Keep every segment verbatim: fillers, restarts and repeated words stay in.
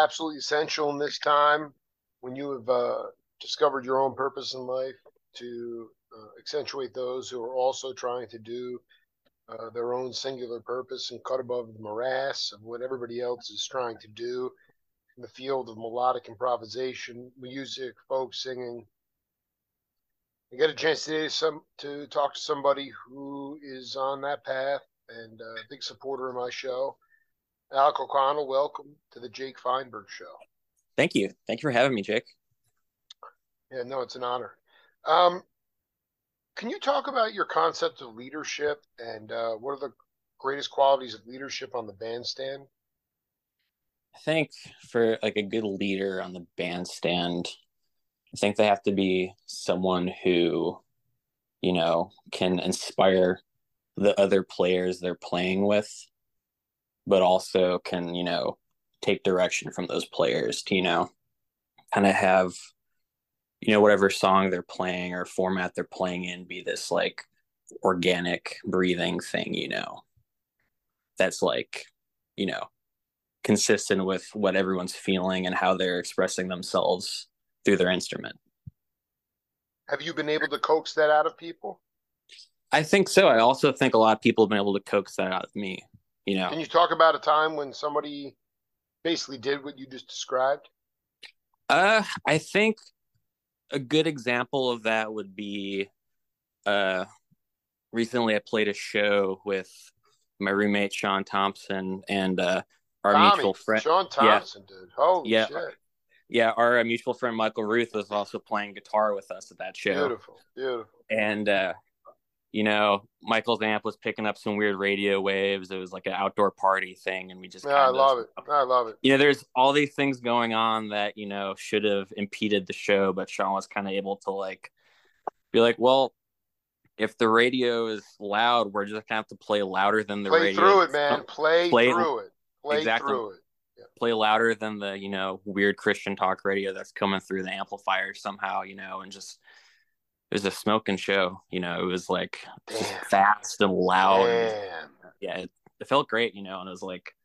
absolutely essential in this time when you have uh, discovered your own purpose in life to uh, accentuate those who are also trying to do uh, their own singular purpose and cut above the morass of what everybody else is trying to do in the field of melodic improvisation, music, folk singing. I get a chance today to, some, to talk to somebody who is on that path and a big supporter of my show. Alec O'Connell, welcome to the Jake Feinberg Show. Thank you. Thank you for having me, Jake. Yeah, no, it's an honor. Um, can you talk about your concept of leadership and uh, what are the greatest qualities of leadership on the bandstand? I think for like a good leader on the bandstand, I think they have to be someone who, you know, can inspire the other players they're playing with, but also can, you know, take direction from those players to, you know, kind of have, you know, whatever song they're playing or format they're playing in be this like organic breathing thing, you know, that's like, you know, consistent with what everyone's feeling and how they're expressing themselves through their instrument. Have you been able to coax that out of people? I think so. I also think a lot of people have been able to coax that out of me. You know, can you talk about a time when somebody basically did what you just described? Uh, I think a good example of that would be uh, recently I played a show with my roommate, Sean Thompson, and uh, our Tommy, mutual friend. Sean Thompson, yeah. Dude. Holy yeah, shit. Yeah, our mutual friend, Michael Ruth, was also playing guitar with us at that show. Beautiful, beautiful. And, uh, you know, Michael's amp was picking up some weird radio waves. It was like an outdoor party thing. And we just, yeah, I love it. I love it. You know, there's all these things going on that, you know, should have impeded the show, but Sean was kind of able to like, be like, well, if the radio is loud, we're just going to have to play louder than the play radio. Play through it, man. Play, play through it. Play exactly. through it. Yeah. Play louder than the, you know, weird Christian talk radio that's coming through the amplifier somehow, you know, and just, it was a smoking show, you know, it was like Damn. fast and loud. Damn. Yeah, it, it felt great, you know, and it was like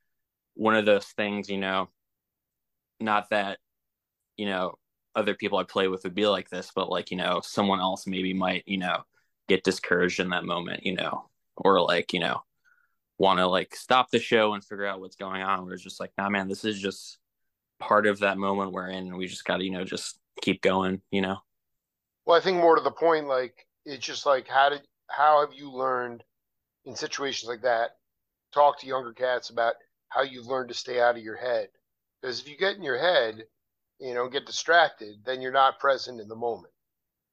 one of those things, you know, not that, you know, other people I play with would be like this, but like, you know, someone else maybe might, you know, get discouraged in that moment, you know, or like, you know, want to like stop the show and figure out what's going on. We're just like, nah, man, this is just part of that moment we're in. And we just got to, you know, just keep going, you know. Well, I think more to the point, like, it's just like, how did, how have you learned in situations like that, talk to younger cats about how you've learned to stay out of your head? Because if you get in your head, you know, get distracted, then you're not present in the moment.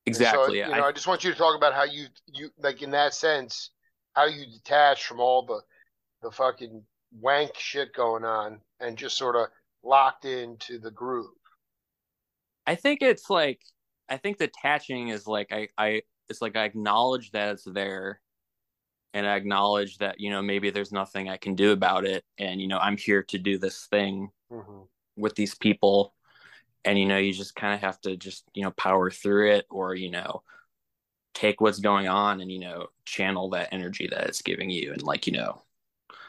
Exactly. So, you know, I, I just want you to talk about how you, you like, in that sense, how you detach from all the, the fucking wank shit going on and just sort of locked into the groove. I think it's like, I think detaching is like I, I it's like I acknowledge that it's there and I acknowledge that, you know, maybe there's nothing I can do about it. And, you know, I'm here to do this thing mm-hmm. with these people. And, you know, you just kind of have to just, you know, power through it or, you know, take what's going on and, you know, channel that energy that it's giving you. And like, you know,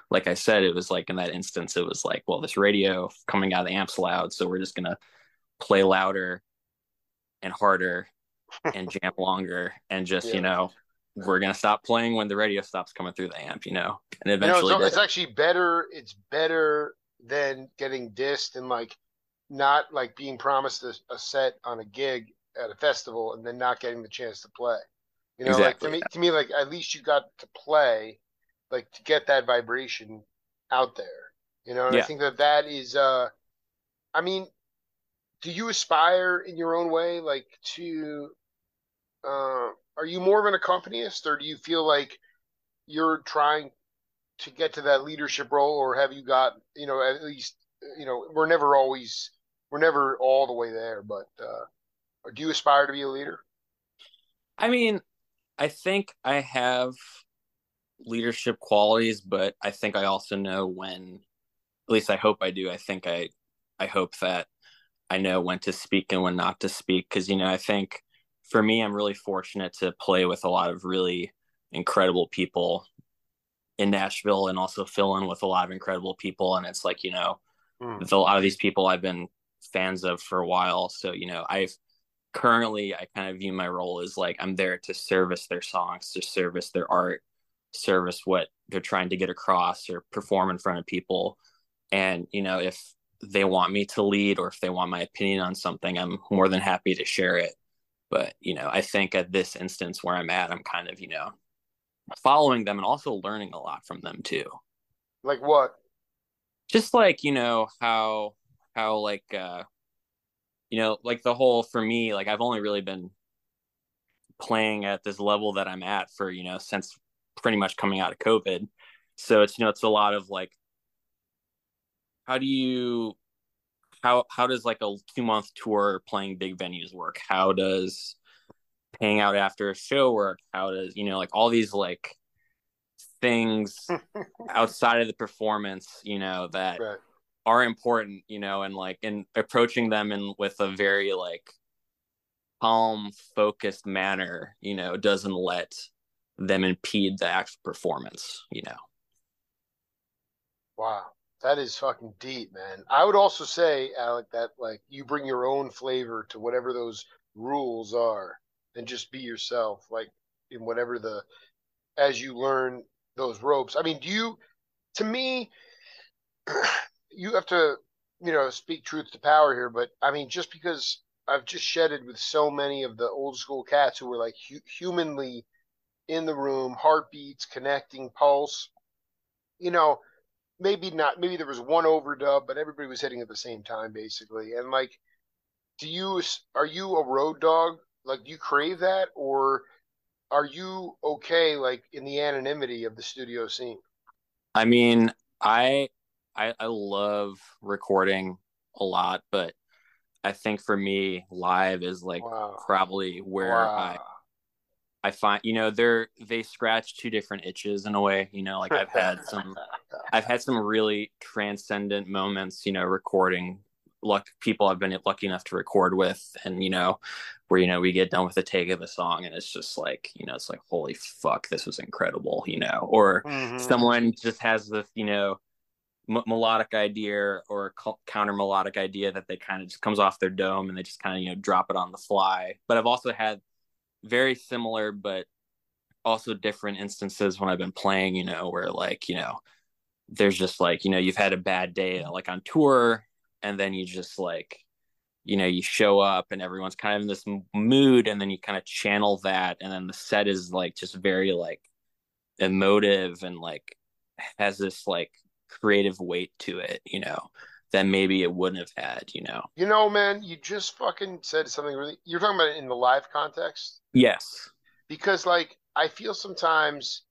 like I said, it was like in that instance, it was like, well, this radio coming out of the amp's loud. So we're just going to play louder and harder and jam longer and just yeah. you know we're gonna stop playing when the radio stops coming through the amp, you know and eventually you know, it's, it's actually better it's better than getting dissed and like not like being promised a, a set on a gig at a festival and then not getting the chance to play, you know exactly. like to me, to me like at least you got to play, like to get that vibration out there, you know and yeah. I think that that is uh I mean do you aspire in your own way, like to, uh, are you more of an accompanist or do you feel like you're trying to get to that leadership role, or have you got, you know, at least, you know, we're never always, we're never all the way there, but uh, do you aspire to be a leader? I mean, I think I have leadership qualities, but I think I also know when, at least I hope I do. I think I, I hope that I know when to speak and when not to speak. Cause, you know, I think for me, I'm really fortunate to play with a lot of really incredible people in Nashville and also fill in with a lot of incredible people. And it's like, you know, Mm. It's a lot of these people I've been fans of for a while. So, you know, I've currently, I kind of view my role as like, I'm there to service their songs, to service their art, service what they're trying to get across or perform in front of people. And, you know, if they want me to lead or if they want my opinion on something, I'm more than happy to share it. But, you know, I think at this instance where I'm at, I'm kind of, you know, following them and also learning a lot from them too. Like what? Just like, you know, how, how like, uh, you know, like the whole, for me, like I've only really been playing at this level that I'm at for, you know, since pretty much coming out of COVID. So it's, you know, it's a lot of like, how do you, how, how does like a two month tour playing big venues work? How does paying out after a show work? How does, you know, like all these like things outside of the performance, you know, that right. are important, you know, and like, and approaching them in with a very like calm, focused manner, you know, doesn't let them impede the actual performance, you know? Wow. That is fucking deep, man. I would also say, Alec, that like you bring your own flavor to whatever those rules are, and just be yourself, like in whatever the, as you learn those ropes. I mean, do you, to me, you have to, you know, speak truth to power here, but I mean, just because I've just shedded with so many of the old school cats who were like hu- humanly in the room, heartbeats, connecting, pulse, you know, maybe not, maybe there was one overdub, but everybody was hitting at the same time, basically. And like, do you, are you a road dog? Like, do you crave that? Or are you okay, like, in the anonymity of the studio scene? I mean, I, I, I love recording a lot, but I think for me, live is like wow. probably where wow. I, I find, you know, they're, they scratch two different itches in a way, you know, like I've had some, I've had some really transcendent moments, you know, recording luck people I've been lucky enough to record with. And, you know, where, you know, we get done with the take of a song and it's just like, you know, it's like, holy fuck, this was incredible, you know, or mm-hmm. someone just has this, you know, m- melodic idea or c- counter melodic idea that they kind of just comes off their dome and they just kind of, you know, drop it on the fly. But I've also had very similar but also different instances when I've been playing, you know, where like, you know, there's just like, you know, you've had a bad day like on tour and then you just like, you know, you show up and everyone's kind of in this mood and then you kind of channel that and then the set is like just very like emotive and like has this like creative weight to it, you know, then maybe it wouldn't have had, you know. You know, man, you just fucking said something really... You're talking about it in the live context? Yes. Because, like, I feel sometimes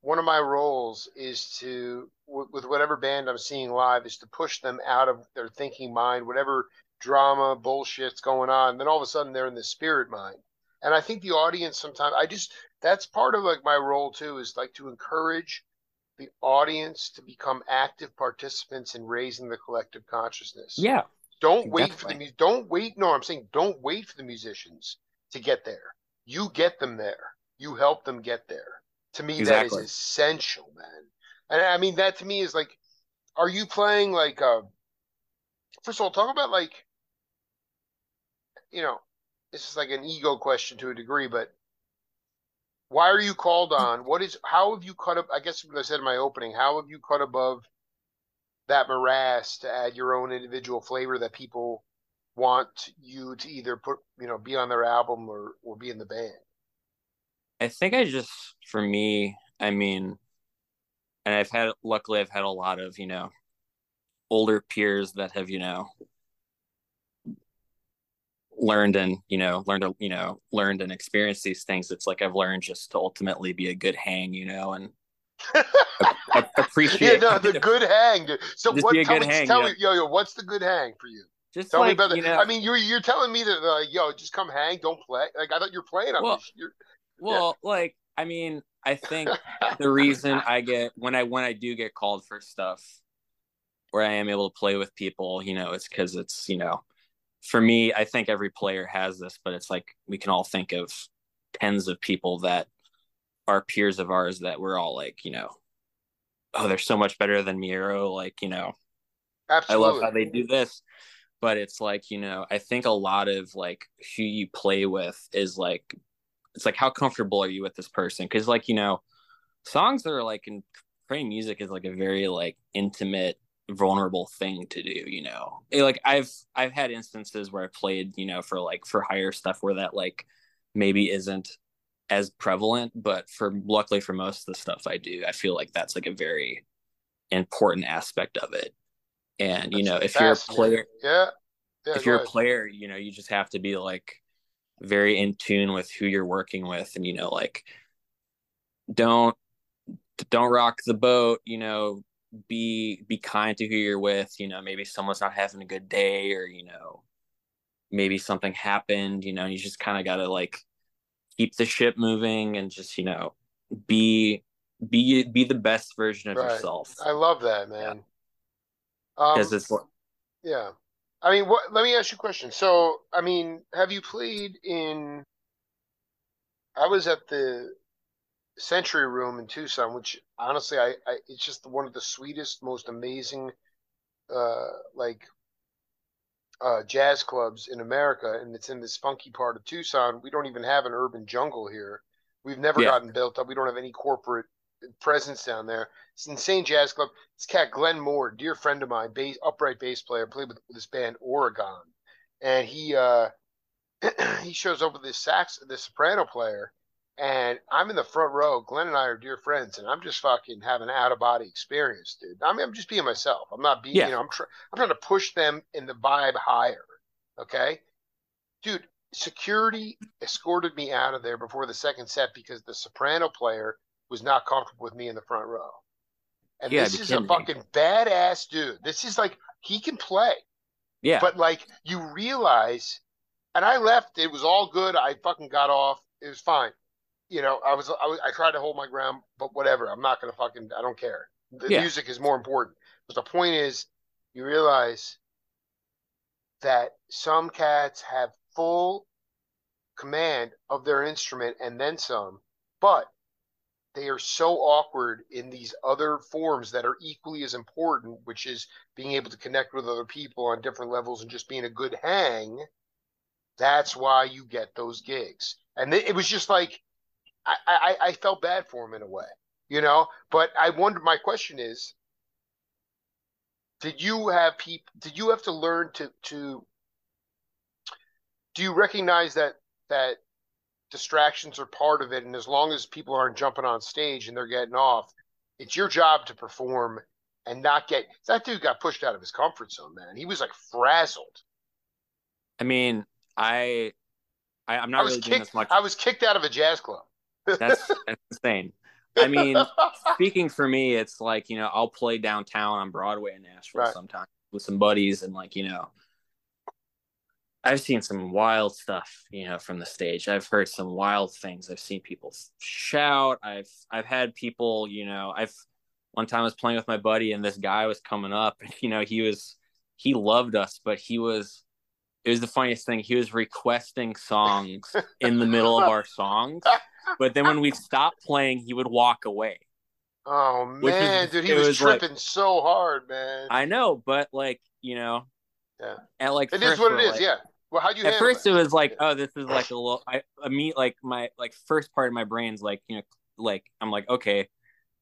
one of my roles is to, w- with whatever band I'm seeing live, is to push them out of their thinking mind, whatever drama, bullshit's going on, then all of a sudden they're in the spirit mind. And I think the audience sometimes... I just... That's part of, like, my role, too, is, like, to encourage the audience to become active participants in raising the collective consciousness. Yeah. Don't wait definitely. for the, don't wait. No, I'm saying don't wait for the musicians to get there. You get them there. You help them get there. To me, exactly. that is essential, man. And I mean, that to me is like, are you playing like, uh, first of all, talk about like, you know, this is like an ego question to a degree, but why are you called on? What is, how have you cut up? I guess what I said in my opening, how have you cut above that morass to add your own individual flavor that people want you to either put, you know, be on their album or, or be in the band? I think I just, for me, I mean, and I've had, luckily I've had a lot of, you know, older peers that have, you know, learned and you know learned to you know learned and experienced these things. It's like I've learned just to ultimately be a good hang, you know, and a- appreciate yeah, no, the good hang, dude. So what, tell, me, hang, tell me yo yo what's the good hang for you? Just tell like, me about that. You know, I mean, you're you're telling me that uh, yo just come hang, don't play. Like I thought you're playing. I'm well, just, you're, well yeah. like I mean I think the reason I get when I when I do get called for stuff where I am able to play with people, you know, it's because it's you know. For me, I think every player has this, but it's like we can all think of tens of people that are peers of ours that we're all like, you know, oh, they're so much better than me, or oh, like, you know, Absolutely. I love how they do this. But it's like, you know, I think a lot of like who you play with is like, it's like, how comfortable are you with this person? Because like, you know, songs that are like, and playing music is like a very like intimate, vulnerable thing to do, you know? It, like I've, I've had instances where I played, you know, for like for higher stuff where that like maybe isn't as prevalent, but for luckily for most of the stuff I do, I feel like that's like a very important aspect of it. And, you know, if you're a player, yeah. Yeah, if you're a player, you know, you just have to be like very in tune with who you're working with. And, you know, like don't, don't rock the boat, you know, be, be kind to who you're with, you know, maybe someone's not having a good day or, you know, maybe something happened, you know, and you just kind of got to like keep the ship moving and just, you know, be, be, be the best version of right. yourself. I love that, man. Yeah. Because um, it's yeah, I mean, what? Let me ask you a question. So, I mean, have you played in? I was at the Century Room in Tucson, which honestly, I, I it's just one of the sweetest, most amazing, uh, like, uh, jazz clubs in America, and it's in this funky part of Tucson. We don't even have an urban jungle here. We've never yeah. gotten built up. We don't have any corporate presence down there. It's an insane jazz club. It's cat Glenn Moore, dear friend of mine, bass, upright bass player, played with this band Oregon, and he uh he shows up with this sax, this soprano player, and I'm in the front row. Glenn and I are dear friends, and I'm just fucking having an out of body experience, dude. I mean, I'm just being myself. I'm not being, yeah. you know, I'm tr- I'm trying to push them in the vibe higher, okay, dude. Security escorted me out of there before the second set because the soprano player was not comfortable with me in the front row. And yeah, this is a fucking badass dude. This is like, he can play. Yeah. But like, you realize, and I left, it was all good. I fucking got off. It was fine. You know, I was, I, was, I tried to hold my ground, but whatever. I'm not going to fucking, I don't care. The yeah. music is more important. But the point is, you realize that some cats have full command of their instrument and then some, but they are so awkward in these other forms that are equally as important, which is being able to connect with other people on different levels and just being a good hang. That's why you get those gigs. And it was just like, I, I, I felt bad for him in a way, you know, but I wonder, my question is, did you have people, did you have to learn to, to, do you recognize that, that, distractions are part of it, and as long as people aren't jumping on stage and they're getting off, it's your job to perform and not get. That dude got pushed out of his comfort zone, man. He was like frazzled. I mean, I, I I'm not I really kicked, doing this much. I was kicked out of a jazz club. That's, that's insane. I mean, speaking for me, it's like, you know, I'll play downtown on Broadway in Nashville right. sometimes with some buddies, and like, you know, I've seen some wild stuff, you know, from the stage. I've heard some wild things. I've seen people shout. I've I've had people, you know, I've one time I was playing with my buddy and this guy was coming up and, you know, he was, he loved us, but he was, it was the funniest thing. He was requesting songs in the middle of our songs. But then when we stopped playing, he would walk away. Oh, man, was, dude, he was, was tripping like, so hard, man. I know, but like, you know. Yeah. And like, it is what it is, like, yeah. Well, how do you? At first, it? it was like, oh, this is like a little. I, I mean, like my like first part of my brain's like, you know, like I'm like, okay,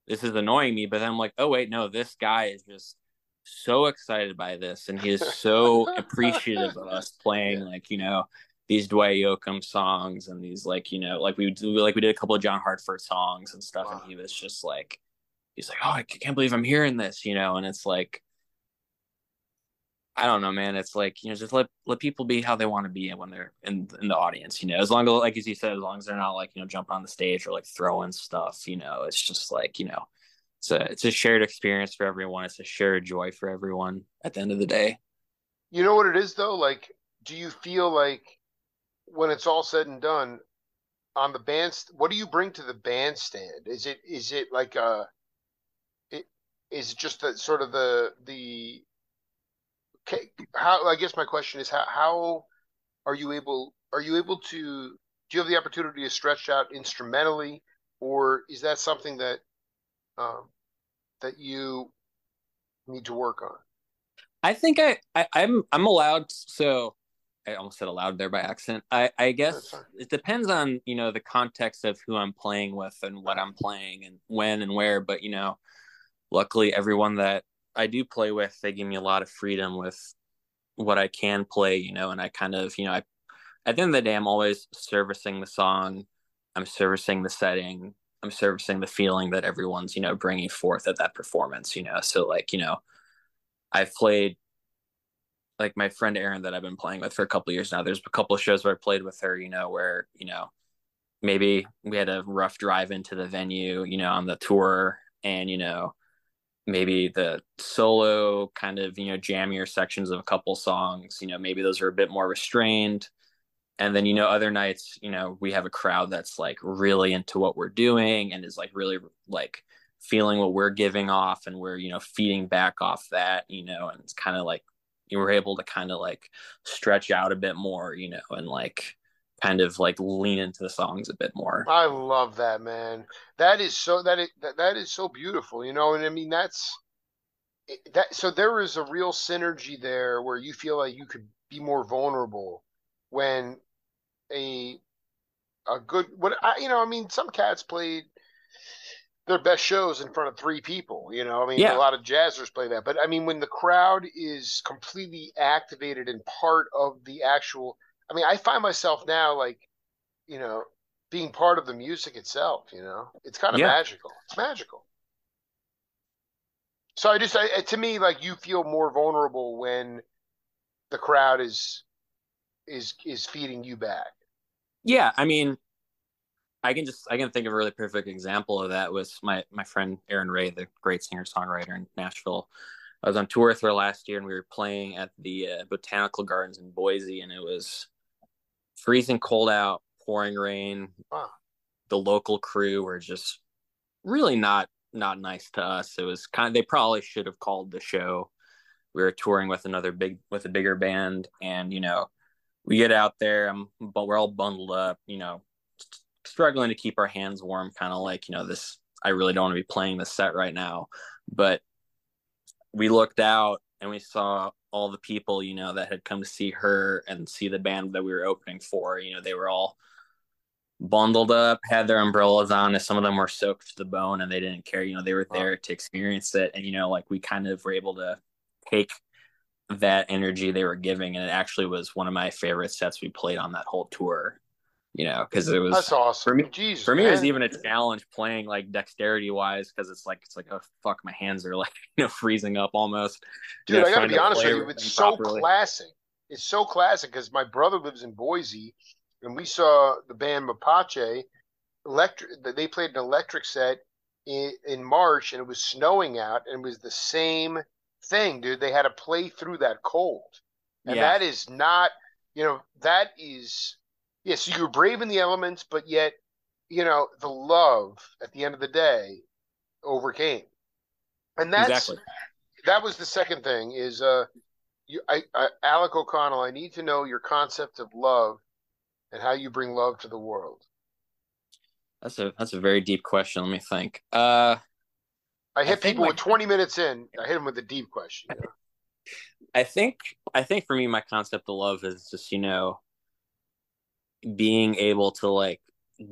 this is annoying me, but then I'm like, oh wait, no, this guy is just so excited by this, and he is so appreciative of us playing, yeah. like you know, these Dwight Yoakam songs and these like you know, like we like we did a couple of John Hartford songs and stuff, wow. and he was just like, he's like, oh, I can't believe I'm hearing this, you know, and it's like. I don't know, man. It's like, you know, just let, let people be how they want to be when they're in in the audience, you know, as long as, like, as you said, as long as they're not like, you know, jumping on the stage or like throwing stuff, you know, it's just like, you know, it's a, it's a shared experience for everyone. It's a shared joy for everyone at the end of the day. You know what it is though? Like, do you feel like when it's all said and done on the band, what do you bring to the bandstand? Is it, is it like a, it, is it just that sort of the, the, Okay, how I guess my question is how, how are you able are you able to do you have the opportunity to stretch out instrumentally, or is that something that um, that you need to work on? I think I, I I'm I'm allowed. So I almost said allowed there by accident. I, I guess it depends on, you know, the context of who I'm playing with and what I'm playing and when and where. But, you know, luckily everyone that I do play with, they give me a lot of freedom with what I can play, you know, and I kind of, you know, I, at the end of the day, I'm always servicing the song. I'm servicing the setting. I'm servicing the feeling that everyone's, you know, bringing forth at that performance, you know? So like, you know, I've played, like my friend Erin that I've been playing with for a couple of years now, there's a couple of shows where I played with her, you know, where, you know, maybe we had a rough drive into the venue, you know, on the tour, and, you know, maybe the solo kind of, you know, jammier sections of a couple songs, you know, maybe those are a bit more restrained. And then, you know, other nights, you know, we have a crowd that's like really into what we're doing and is like really like feeling what we're giving off, and we're, you know, feeding back off that, you know, and it's kind of like, you were able to kind of like stretch out a bit more, you know, and like kind of like lean into the songs a bit more. I love that, man. That is so, that is, that is so beautiful, you know? And I mean, that's that, so there is a real synergy there where you feel like you could be more vulnerable when a, a good, what I, you know, I mean, some cats played their best shows in front of three people, you know, I mean, yeah. A lot of jazzers play that, but I mean, when the crowd is completely activated and part of the actual, I mean, I find myself now, like, you know, being part of the music itself, you know, it's kind of yeah. magical. It's magical. So I just, I, to me, like, you feel more vulnerable when the crowd is, is, is feeding you back. Yeah. I mean, I can just, I can think of a really perfect example of that was my, my friend Aaron Ray, the great singer-songwriter in Nashville. I was on tour with her last year, and we were playing at the uh, Botanical Gardens in Boise, and it was freezing cold out, pouring rain. Wow. The local crew were just really not, not nice to us. It was kind of, they probably should have called the show. We were touring with another big, with a bigger band, and, you know, we get out there, I'm, but we're all bundled up, you know, struggling to keep our hands warm, kind of like, you know, this, I really don't want to be playing this set right now. But we looked out and we saw all the people, you know, that had come to see her and see the band that we were opening for. You know, they were all bundled up, had their umbrellas on, and some of them were soaked to the bone and they didn't care. You know, they were there to experience it. And, you know, like, we kind of were able to take that energy they were giving, and it actually was one of my favorite sets we played on that whole tour. You know, because it was, that's awesome. For me, Jeez, for me it was even a challenge playing, like, dexterity wise, because it's like, it's like, oh fuck, my hands are like, you know, freezing up almost. Dude, you know, I gotta be honest with you, it's so properly. classic. It's so classic because my brother lives in Boise, and we saw the band Mapache. Electric, they played an electric set in, in March, and it was snowing out, and it was the same thing, dude. They had to play through that cold, and yeah. that is not, you know, that is. Yeah, so you're brave in the elements, but yet, you know, the love at the end of the day overcame. And that's exactly. That was the second thing is, uh, you, I, I, Alec O'Connell, I need to know your concept of love and how you bring love to the world. That's a that's a very deep question. Let me think. Uh, I hit I people my... with twenty minutes in. I hit them with a deep question. You know? I think I think for me, my concept of love is just, you know, being able to like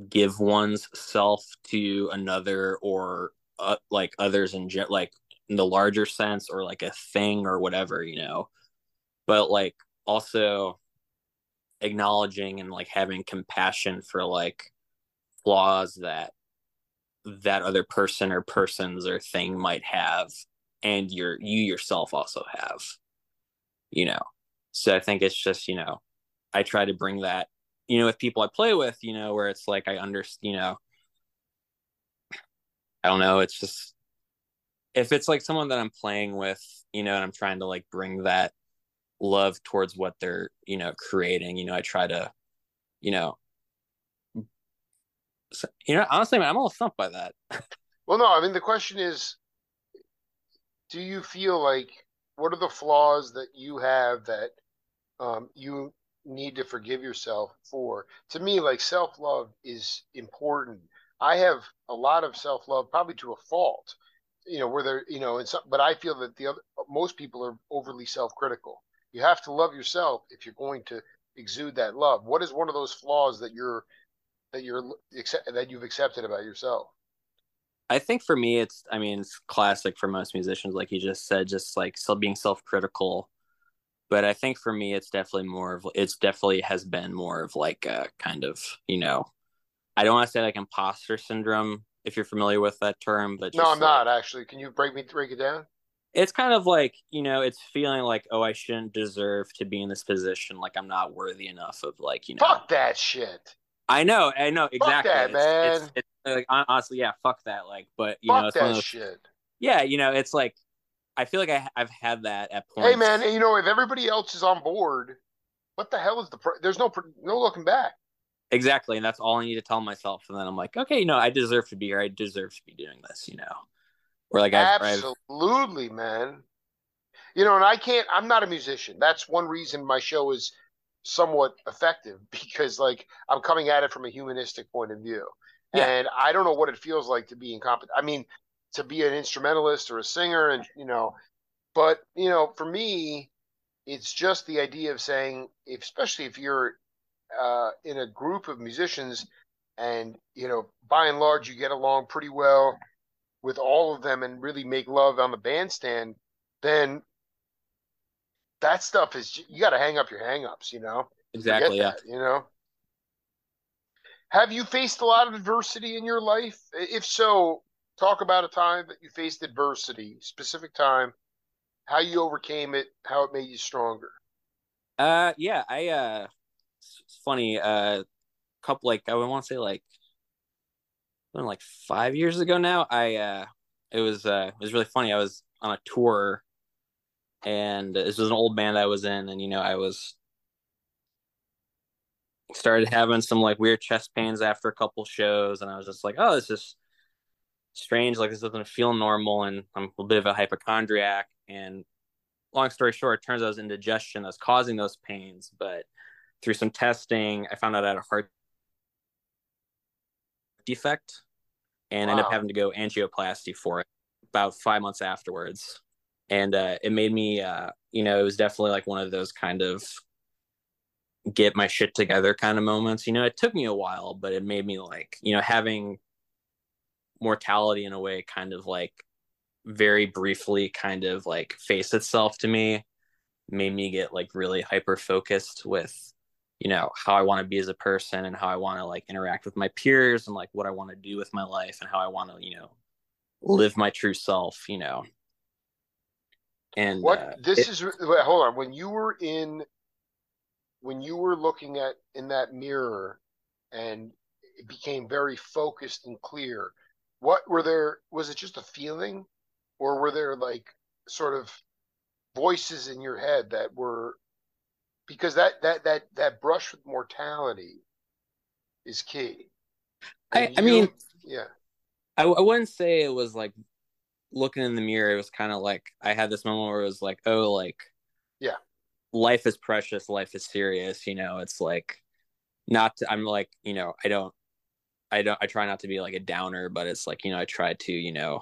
give one's self to another, or uh, like others in ge- like in the larger sense, or like a thing or whatever, you know, but like also acknowledging and like having compassion for like flaws that that other person or persons or thing might have, and your you yourself also have, you know. So I think it's just, you know, I try to bring that, you know, with people I play with, you know, where it's like, I understand, you know, I don't know. It's just, if it's like someone that I'm playing with, you know, and I'm trying to like bring that love towards what they're, you know, creating, you know, I try to, you know, so, you know, honestly, man, I'm a little stumped by that. Well, no, I mean, the question is, do you feel like, what are the flaws that you have that um, you need to forgive yourself for? To me, like, self-love is important. I have a lot of self-love, probably to a fault, you know, where they're, you know, and some, but I feel that the other, most people are overly self-critical. You have to love yourself if you're going to exude that love. What is one of those flaws that you're, that you're that you've accepted about yourself? I think for me, it's, I mean, it's classic for most musicians, like you just said, just like still being self-critical. But I think for me, it's definitely more of, it's definitely has been more of like a kind of, you know, I don't want to say like imposter syndrome, if you're familiar with that term, but no, I'm not actually. Can you break me break it down? It's kind of like, you know, it's feeling like, oh, I shouldn't deserve to be in this position. Like I'm not worthy enough of, like, you know, fuck that shit. I know, I know exactly. Fuck that, man. It's, it's, it's, like, honestly, yeah, fuck that. Like, but you fuck know, it's that one of those, shit. Yeah, you know, it's like I feel like I, I've had that at points. Hey, man, you know, if everybody else is on board, what the hell is the? Pro- There's no no looking back. Exactly, and that's all I need to tell myself. And then I'm like, okay, you know, I deserve to be here. I deserve to be doing this, you know. Or like, I've, absolutely, I've... man. You know, and I can't. I'm not a musician. That's one reason my show is somewhat effective, because like I'm coming at it from a humanistic point of view. Yeah. And I don't know what it feels like to be incompetent. I mean, to be an instrumentalist or a singer, and you know, but you know, for me, it's just the idea of saying, especially if you're uh, in a group of musicians, and you know, by and large, you get along pretty well with all of them, and really make love on the bandstand. Then that stuff is, you got to hang up your hangups, you know. Exactly. Yeah. That, you know. Have you faced a lot of adversity in your life? If so, talk about a time that you faced adversity, specific time, how you overcame it, how it made you stronger. Uh, yeah, I. Uh, it's funny. Uh, couple like I would want to say like, like five years ago now. I uh, it was uh, it was really funny. I was on a tour, and this was an old band I was in, and you know I was. Started having some like weird chest pains after a couple shows, and I was just like, oh, this is strange, like this doesn't feel normal, and I'm a bit of a hypochondriac, and long story short, it turns out it was indigestion that's causing those pains, but through some testing I found out I had a heart defect, and wow. Ended up having to go angioplasty for it about five months afterwards, and uh it made me uh you know, it was definitely like one of those kind of get my shit together kind of moments. You know, it took me a while, but it made me like, you know, having mortality in a way kind of like very briefly kind of like face itself to me, made me get like really hyper focused with, you know, how I want to be as a person, and how I want to like interact with my peers, and like what I want to do with my life, and how I want to, you know, live my true self, you know. And what uh, this it, is wait, hold on, when you were in when you were looking at in that mirror and it became very focused and clear, what were there, was it just a feeling, or were there like sort of voices in your head that were, because that, that, that, that brush with mortality is key. I, you, I mean, yeah, I, I wouldn't say it was like looking in the mirror. It was kind of like, I had this moment where it was like, oh, like, yeah. Life is precious, life is serious, you know, it's like not to, I'm like, you know, I don't, I don't, I try not to be like a downer, but it's like, you know, I try to, you know,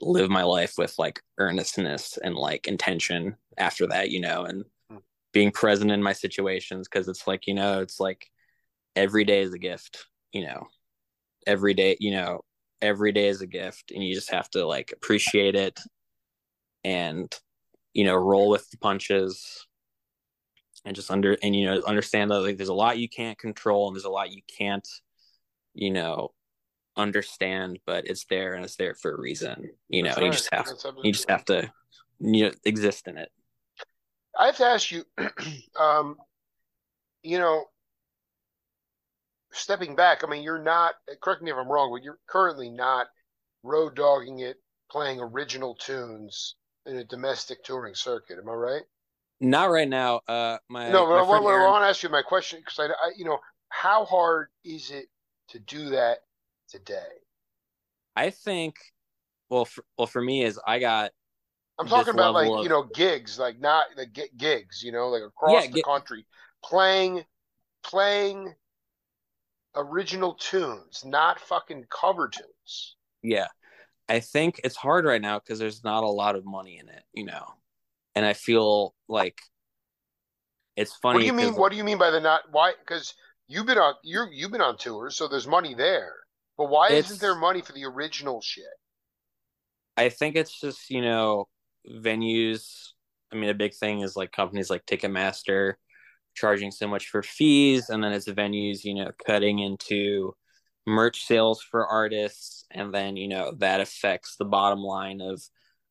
live my life with like earnestness and like intention after that, you know, and being present in my situations. Cause it's like, you know, it's like every day is a gift, you know, every day, you know, every day is a gift, and you just have to like appreciate it and, you know, roll with the punches. And just under, and you know, understand that like there's a lot you can't control, and there's a lot you can't, you know, understand, but it's there, and it's there for a reason. You know, right. you just have to, you just have to, you know, exist in it. I have to ask you, um, you know, stepping back. I mean, you're not. Correct me if I'm wrong, but you're currently not road dogging it, playing original tunes in a domestic touring circuit. Am I right? Not right now. Uh, my no. My what, what, Aaron... I want to ask you my question, because I, I, you know, how hard is it to do that today? I think. Well, for, well, for me is I got. I'm talking about like of... you know gigs, like not the like, gigs, you know, like across yeah, the g- country, playing, playing original tunes, not fucking cover tunes. Yeah, I think it's hard right now because there's not a lot of money in it, you know, and I feel like it's funny. What do you mean? What do you mean by the not? Why? Because you've been on you you've been on tours, so there's money there. But why isn't there money for the original shit? I think it's just, you know, venues. I mean, a big thing is like companies like Ticketmaster charging so much for fees, and then it's venues, you know, cutting into merch sales for artists, and then, you know, that affects the bottom line of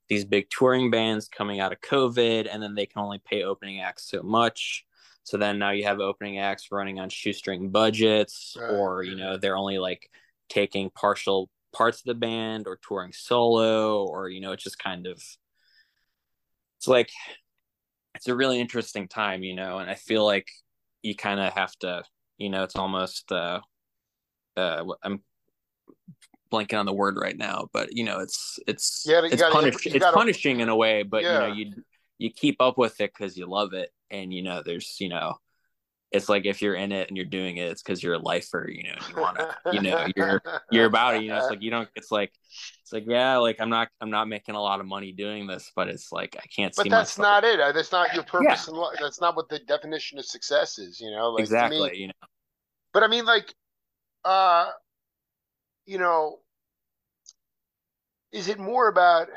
these big touring bands coming out of COVID, and then they can only pay opening acts so much. So then now you have opening acts running on shoestring budgets, right, or, you know, they're only like taking partial parts of the band or touring solo, or, you know, it's just kind of, it's like, it's a really interesting time, you know, and I feel like you kind of have to, you know, it's almost, uh, uh, I'm blanking on the word right now, but, you know, it's, it's, yeah, it's, gotta, punish, gotta, it's punishing in a way, but, yeah, you know, you, you keep up with it because you love it. And, you know, there's, you know, it's like if you're in it and you're doing it, it's because you're a lifer, you know, you want to, you know, you're, you're about it, you know, it's like, you don't, it's like, it's like, yeah, like I'm not, I'm not making a lot of money doing this, but it's like, I can't see myself. But that's not it. That's not your purpose. Yeah. In life. That's not what the definition of success is, you know? Like, exactly. To me, you know, but I mean, like, uh, you know, is it more about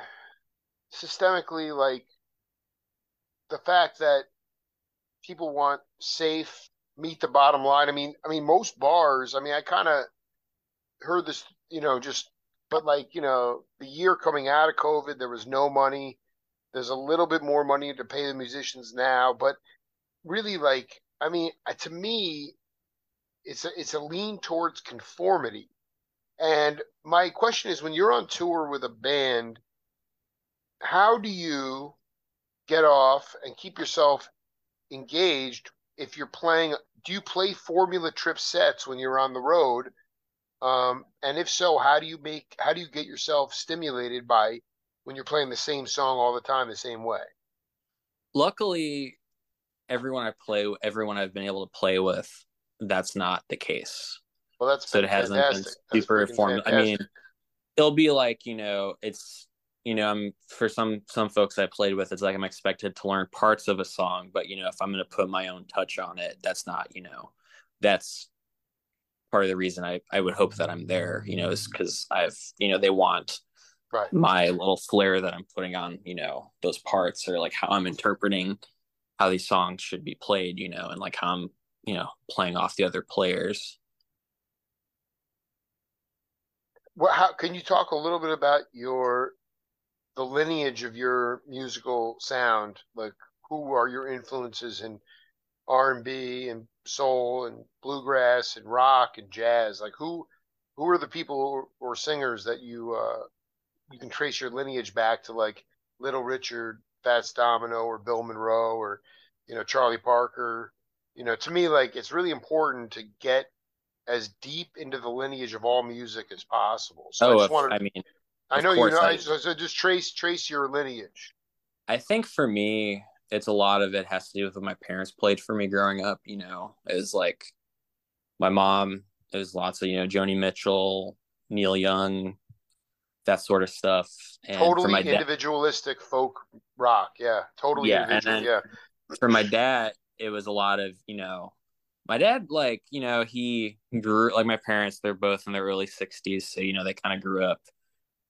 systemically, like the fact that people want safe, meet the bottom line? I mean, I mean, most bars, I mean, I kind of heard this, you know, just, but like, you know, the year coming out of COVID, there was no money. There's a little bit more money to pay the musicians now, but really, like, I mean, to me, it's a, it's a lean towards conformity. And my question is, when you're on tour with a band, how do you get off and keep yourself engaged if you're playing? Do you play formula trip sets when you're on the road? Um, and if so, how do you make, how do you get yourself stimulated by when you're playing the same song all the time, the same way? Luckily, everyone I play, everyone I've been able to play with, that's not the case. Well, that's so fantastic. It hasn't been super formal. I mean, it'll be like, you know, it's, you know, I'm, for some, some folks I played with, it's like I'm expected to learn parts of a song, but, you know, if I'm going to put my own touch on it, that's not, you know, that's part of the reason I, I would hope that I'm there, you know, is because I've, you know, they want, right, my little flair that I'm putting on, you know, those parts, or like how I'm interpreting how these songs should be played, you know, and like how I'm, you know, playing off the other players. Well, how can you talk a little bit about your, the lineage of your musical sound? Like, who are your influences in R and B and soul and bluegrass and rock and jazz? Like, who, who are the people or singers that you, uh, you can trace your lineage back to, like Little Richard, Fats Domino, or Bill Monroe, or, you know, Charlie Parker? You know, to me, like, it's really important to get as deep into the lineage of all music as possible. So oh, I just wanted, I mean, I know, you know, I, I so just trace, trace your lineage. I think for me, it's a lot of it has to do with what my parents played for me growing up. You know, it was like my mom, it was lots of, you know, Joni Mitchell, Neil Young, that sort of stuff. And totally my individualistic dad, folk rock. Yeah. Totally. Yeah. And then yeah. For my dad, it was a lot of, you know, my dad, like, you know, he grew, like my parents, they're both in their early sixties. So, you know, they kind of grew up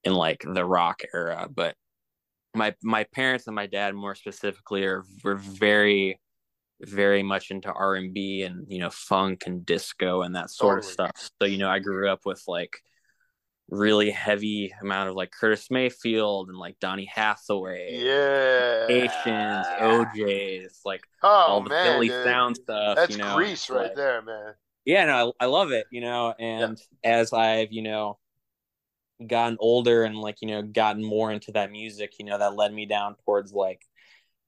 in like the rock era, but my, my parents and my dad more specifically are, were very, very much into R and B and, you know, funk and disco and that sort totally. of stuff. So, you know, I grew up with like really heavy amount of like Curtis Mayfield and like Donny Hathaway, yeah, Asians, O Jays, like oh, all the man, Philly dude. sound stuff. That's you know, Grease right like, there, man. Yeah, no, I, I love it, you know. And yeah. as I've, you know, gotten older and like, you know, gotten more into that music, you know, that led me down towards like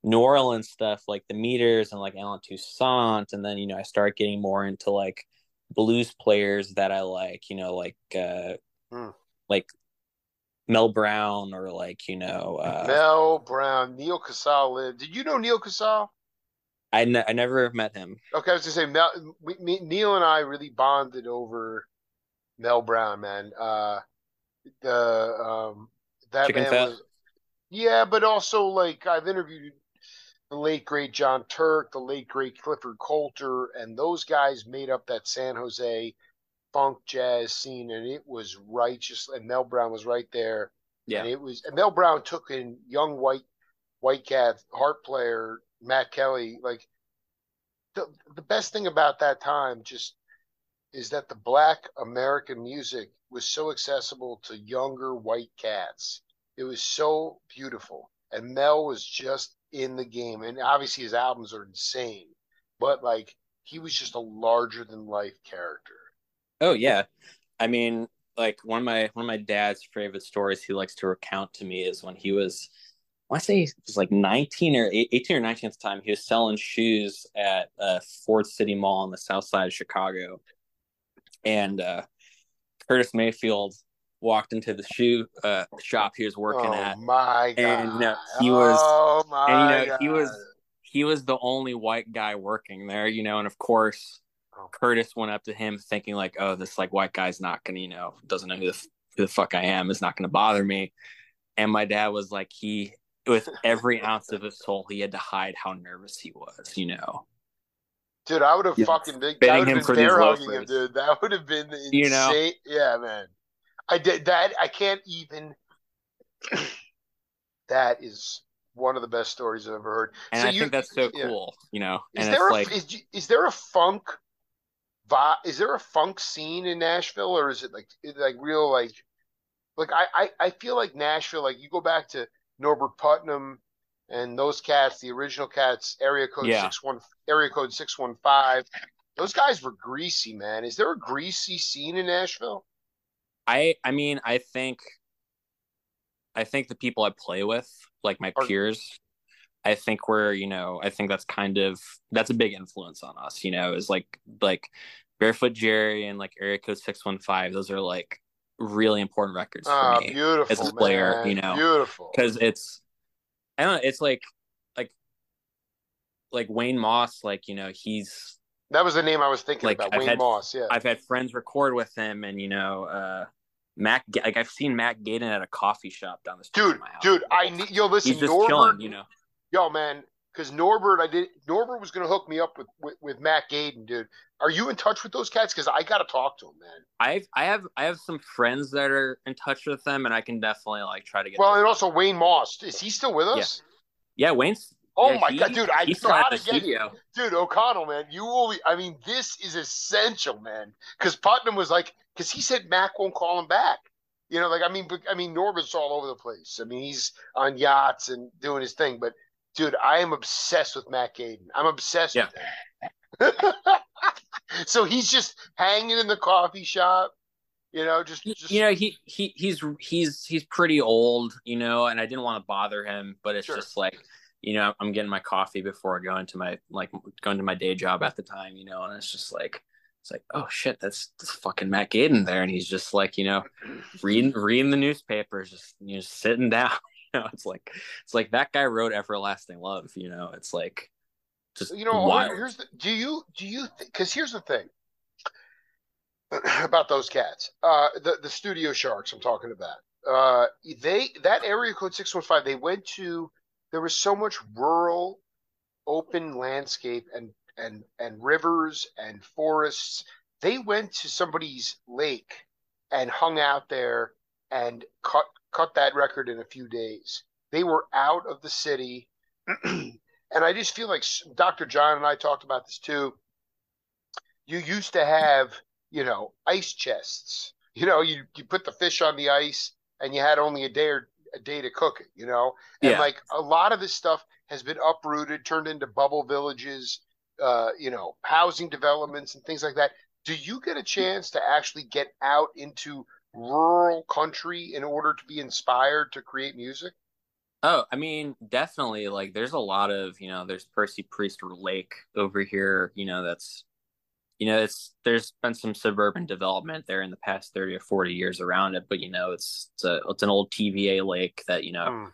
New Orleans stuff, like the Meters and like Alan Toussaint, and then, you know, I started getting more into like blues players that I like, you know, like. uh Hmm. Like Mel Brown, or like, you know, uh, Mel Brown, Neil Casal lived. Did you know Neil Casal? I, ne- I never met him. Okay, I was gonna say Mel, we, me, Neil and I really bonded over Mel Brown, man. Uh, the um, that Chicken man fat. was. Yeah, but also, like, I've interviewed the late, great John Turk, the late, great Clifford Coulter, and those guys made up that San Jose funk jazz scene, and it was righteous. And Mel Brown was right there. Yeah. And it was, and Mel Brown took in young white, white cat harp player, Matt Kelly. Like, the, the best thing about that time just is that the black American music was so accessible to younger white cats. It was so beautiful. And Mel was just in the game. And obviously his albums are insane. But, like, he was just a larger-than-life character. Oh, yeah. I mean, like, one of my one of my dad's favorite stories he likes to recount to me is when he was, I want to say he was, like, nineteen or eighteen or nineteen at the time, he was selling shoes at uh, Ford City Mall on the south side of Chicago. And uh, Curtis Mayfield walked into the shoe uh, shop he was working oh, at. My God. And uh, he was oh my and you know, God. he was he was the only white guy working there, you know, and of course oh. Curtis went up to him thinking like, oh, this like white guy's not gonna, you know, doesn't know who the, who the fuck I am, is not gonna bother me. And my dad was like, he with every ounce of his soul he had to hide how nervous he was, you know. Dude, I would have yeah. fucking been, I would have been bear hugging him, dude. That would have been insane. You know? Yeah, man. I did that. I can't even. That is one of the best stories I've ever heard. And so I you, think that's so yeah. cool, you know. Is and there it's a, like, is, is there a funk? Is there a funk scene in Nashville, or is it like like real like, like I, I, I feel like Nashville. Like you go back to Norbert Putnam and those cats, the original cats, Area Code yeah. six one Area Code six one five. Those guys were greasy, man. Is there a greasy scene in Nashville? I, I mean, I think I think the people I play with, like my Are, peers, I think we're, you know, I think that's kind of, that's a big influence on us, you know, is like like Barefoot Jerry and like Area Code six one five. Those are like really important records for oh, me beautiful, as a player, man. You know, beautiful because it's, I don't know, it's like, like, like Wayne Moss, like, you know, he's. That was the name I was thinking like, about, I've Wayne had, Moss, yeah. I've had friends record with him and, you know, uh, Mac, like I've seen Mac Gayden at a coffee shop down the street. Dude, my house. dude, I need, yo, listen, he's just Norbert, chilling, you know. Yo, man, because Norbert, I did, Norbert was going to hook me up with, with, with Mac Gayden, dude. Are you in touch with those cats? Because I got to talk to them, man. I've, I have, I have some friends that are in touch with them, and I can definitely, like, try to get Well, and also them. Wayne Moss, is he still with us? Yeah, yeah Wayne's. Oh yeah, my he, God, dude! I gotta get you, dude. O'Connell, man, you will. Be, I mean, this is essential, man. Because Putnam was like, because he said Mac won't call him back. You know, like I mean, I mean, Norbert's all over the place. I mean, he's on yachts and doing his thing. But dude, I am obsessed with Mac Gayden. I'm obsessed yeah. with him. So he's just hanging in the coffee shop. You know, just, just you know he he he's he's he's pretty old, you know, and I didn't want to bother him, but it's sure. just like. You know, I'm getting my coffee before I go into my like going to my day job at the time, you know, and it's just like it's like, oh shit, that's that's fucking Mac Gayden there. And he's just like, you know, reading reading the newspapers, just you know, sitting down. You know, it's like it's like that guy wrote Everlasting Love, you know, it's like just you know, wild. Here's the do you do you because th- here's the thing about those cats. Uh the, the studio sharks I'm talking about. Uh they that Area Code six one five, they went to there was so much rural, open landscape and, and, and rivers and forests. They went to somebody's lake and hung out there and cut cut that record in a few days. They were out of the city. And I just feel like Doctor John and I talked about this too. You used to have, you know, ice chests. You know, you, you put the fish on the ice and you had only a day or a day to cook it, you know, and yeah. like a lot of this stuff has been uprooted, turned into bubble villages, uh, you know, housing developments and things like that. Do you get a chance to actually get out into rural country in order to be inspired to create music? Oh, I mean, definitely. Like, there's a lot of, you know, there's Percy Priest Lake over here, you know, that's, you know, it's there's been some suburban development there in the past thirty or forty years around it. But, you know, it's it's, a, it's an old T V A lake that, you know, mm.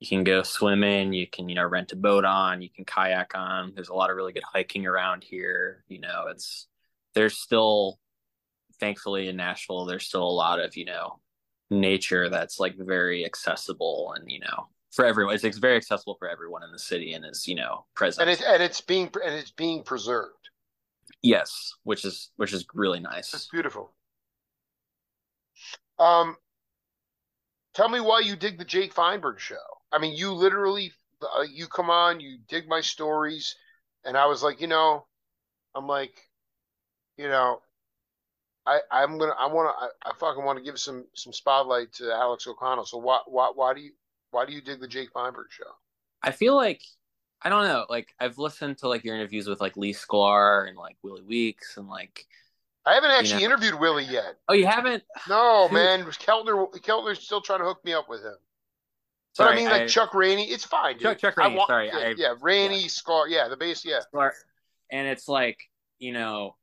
you can go swim in. You can, you know, rent a boat on. You can kayak on. There's a lot of really good hiking around here. You know, it's there's still, thankfully in Nashville, there's still a lot of, you know, nature that's like very accessible and, you know, for everyone. It's, it's very accessible for everyone in the city and is, you know, present. And it's and it's being and it's being preserved. Yes, which is which is really nice. It's beautiful. Um, tell me why you dig the Jake Feinberg Show. I mean, you literally, uh, you come on, you dig my stories, and I was like, you know, I'm like, you know, I I'm gonna I wanna I, I fucking want to give some some spotlight to Alec O'Connell. So why why why do you why do you dig the Jake Feinberg Show? I feel like, I don't know, like I've listened to like your interviews with like Lee Sklar and like Willie Weeks and like, I haven't actually you know. interviewed Willie yet. Oh, you haven't? No, man. Keltner Keltner's still trying to hook me up with him. Sorry, but I mean, like I, Chuck Rainey, it's fine. Dude. Chuck, Chuck Rainey, want, sorry. Yeah, I, yeah Rainey, yeah. Sklar, yeah, the bass, yeah. Sklar. And it's like, you know,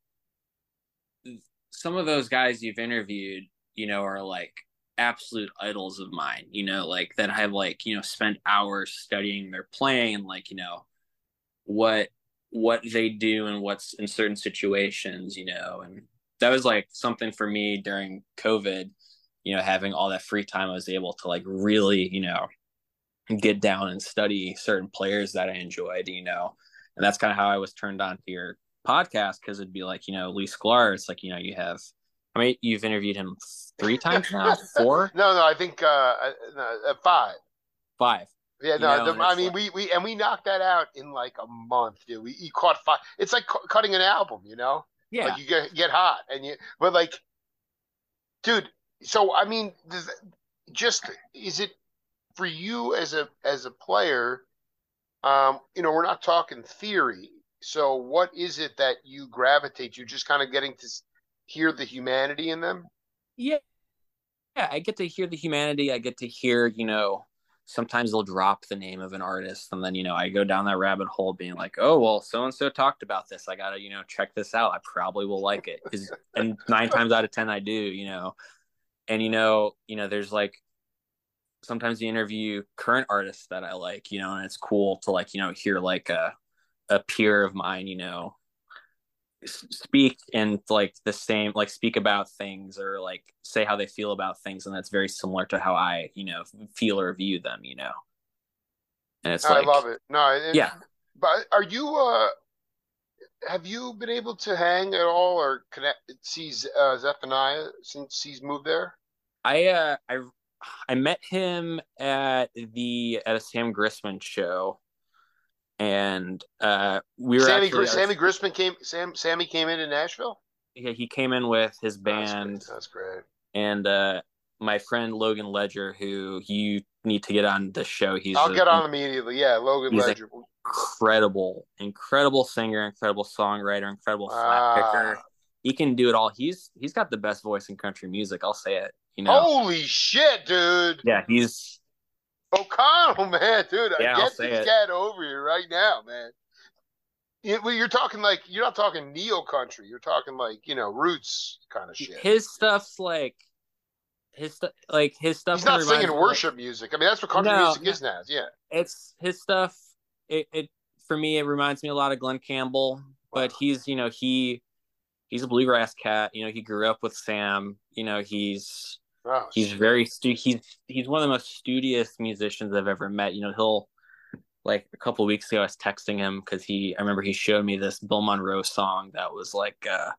some of those guys you've interviewed, you know, are like absolute idols of mine, you know, like that have like, you know, spent hours studying their playing and like, you know, what what they do and what's in certain situations, you know. And that was like something for me during COVID, you know, having all that free time, I was able to like really, you know, get down and study certain players that I enjoyed, you know. And that's kind of how I was turned on to your podcast, because it'd be like, you know, Lee Sklar, it's like, you know, you have, I mean, you've interviewed him three times now, four? No, no, I think uh, no, five. Five. Yeah, no, you know, the, I mean, like, we, we, and we knocked that out in like a month, dude. We, we caught five. It's like cu- cutting an album, you know? Yeah. Like you get, get hot and you, but like, dude, so, I mean, does, just, is it for you as a, as a player, um, you know, we're not talking theory. So what is it that you gravitate? You're just kind of getting to hear the humanity in them? Yeah. Yeah. I get to hear the humanity. I get to hear, you know, sometimes they'll drop the name of an artist and then, you know, I go down that rabbit hole being like, oh, well, so-and-so talked about this. I got to, you know, check this out. I probably will like it. And nine times out of ten, I do, you know. And, you know, you know, there's like sometimes you interview current artists that I like, you know, and it's cool to like, you know, hear like a, a peer of mine, you know, speak and like the same, like speak about things or like say how they feel about things, and that's very similar to how I, you know, feel or view them, you know. And it's I like, love it. No, it, yeah. But are you? uh Have you been able to hang at all or connect? See uh, Zephaniah since he's moved there. I uh, I I met him at the at a Sam Grisman show. And uh, we were Sammy, actually, Sammy was, Grisman came. Sam Sammy came in in Nashville. Yeah, he came in with his band. That's great. That's great. And uh, my friend Logan Ledger, who you need to get on the show. He's I'll a, get on immediately. Yeah, Logan Ledger, incredible, incredible singer, incredible songwriter, incredible flat ah. picker. He can do it all. He's he's got the best voice in country music. I'll say it. You know, holy shit, dude. Yeah, he's. O'Connell, man, dude, yeah, get this cat over here right now, man. You, well, you're talking like, you're not talking neo country. You're talking like, you know, roots kind of shit. His stuff's like, his stu- like his stuff. He's not singing worship like, music. I mean, that's what country no, music is now. Yeah, it's his stuff. It, it for me, it reminds me a lot of Glenn Campbell, but wow. he's, you know, he he's a bluegrass cat. You know, he grew up with Sam. You know, he's. Oh, he's shit. very stu- he's he's one of the most studious musicians I've ever met. You know, he'll like a couple of weeks ago I was texting him because he I remember he showed me this Bill Monroe song that was like uh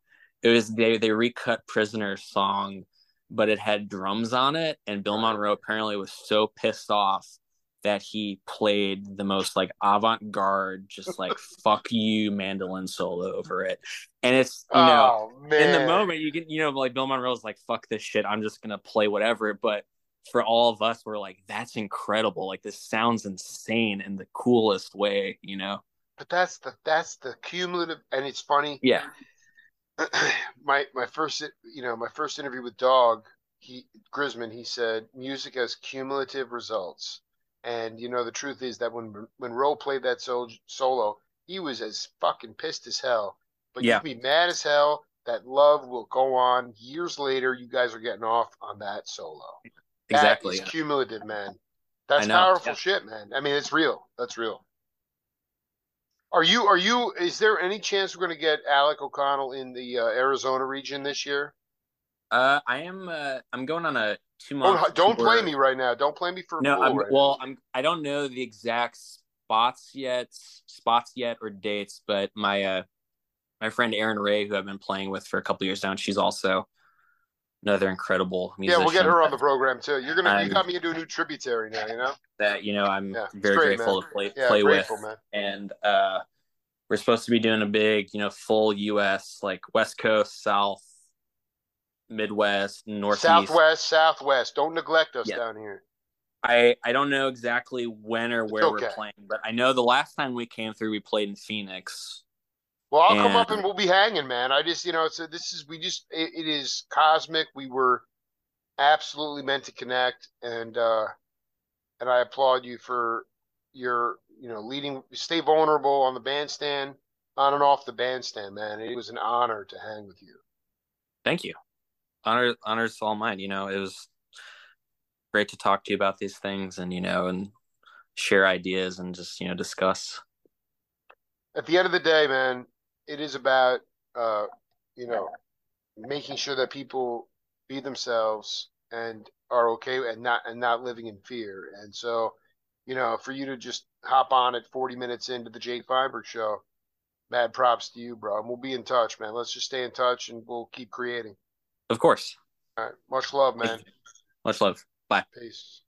it was they they recut Prisoner's song, but it had drums on it, and Bill Monroe apparently was so pissed off that he played the most like avant-garde, just like fuck you mandolin solo over it. And it's, you know, oh, in the moment you can, you know, like Bill Monroe's like, fuck this shit, I'm just gonna play whatever. But for all of us, we're like, that's incredible. Like this sounds insane in the coolest way, you know. But that's the that's the cumulative, and it's funny. Yeah. my my first, you know, my first interview with Dog, he Grisman, he said, music has cumulative results. And, you know, the truth is that when when Roe played that sol- solo, he was as fucking pissed as hell. But yeah. You'd be mad as hell. That love will go on. Years later, you guys are getting off on that solo. Exactly. That is cumulative, man. That's powerful yeah. shit, man. I mean, it's real. That's real. Are you, are you, is there any chance we're going to get Alec O'Connell in the uh, Arizona region this year? Uh, I am. Uh, I'm going on a two month. Oh, don't tour. Blame me right now. Don't blame me for. No, I'm, right well, now. I'm. I don't know the exact spots yet, spots yet, or dates. But my uh, my friend Aaron Ray, who I've been playing with for a couple years now, and she's also another incredible musician. Yeah, we'll get her on the program too. You're gonna. Um, you got me into a new tributary now. You know that. You know, I'm yeah, very great, grateful man. to play yeah, play grateful, with, man. and uh, we're supposed to be doing a big, you know, full U S like West Coast, South. Midwest, Northeast, Southwest, Southwest. Don't neglect us yeah. down here. I I don't know exactly when or where okay. we're playing, but I know the last time we came through, we played in Phoenix. Well, I'll and... come up and we'll be hanging, man. I just, you know, so this is we just it, it is cosmic. We were absolutely meant to connect, and uh, and I applaud you for your you know leading. Stay vulnerable on the bandstand, on and off the bandstand, man. It was an honor to hang with you. Thank you. Honor, honors all mine. You know, it was great to talk to you about these things, and you know, and share ideas, and just you know, discuss. At the end of the day, man, it is about uh, you know, making sure that people be themselves and are okay, and not and not living in fear. And so, you know, for you to just hop on at forty minutes into the Jake Feinberg Show, mad props to you, bro. And we'll be in touch, man. Let's just stay in touch, and we'll keep creating. Of course. All right. Much love, man. Much love. Bye. Peace.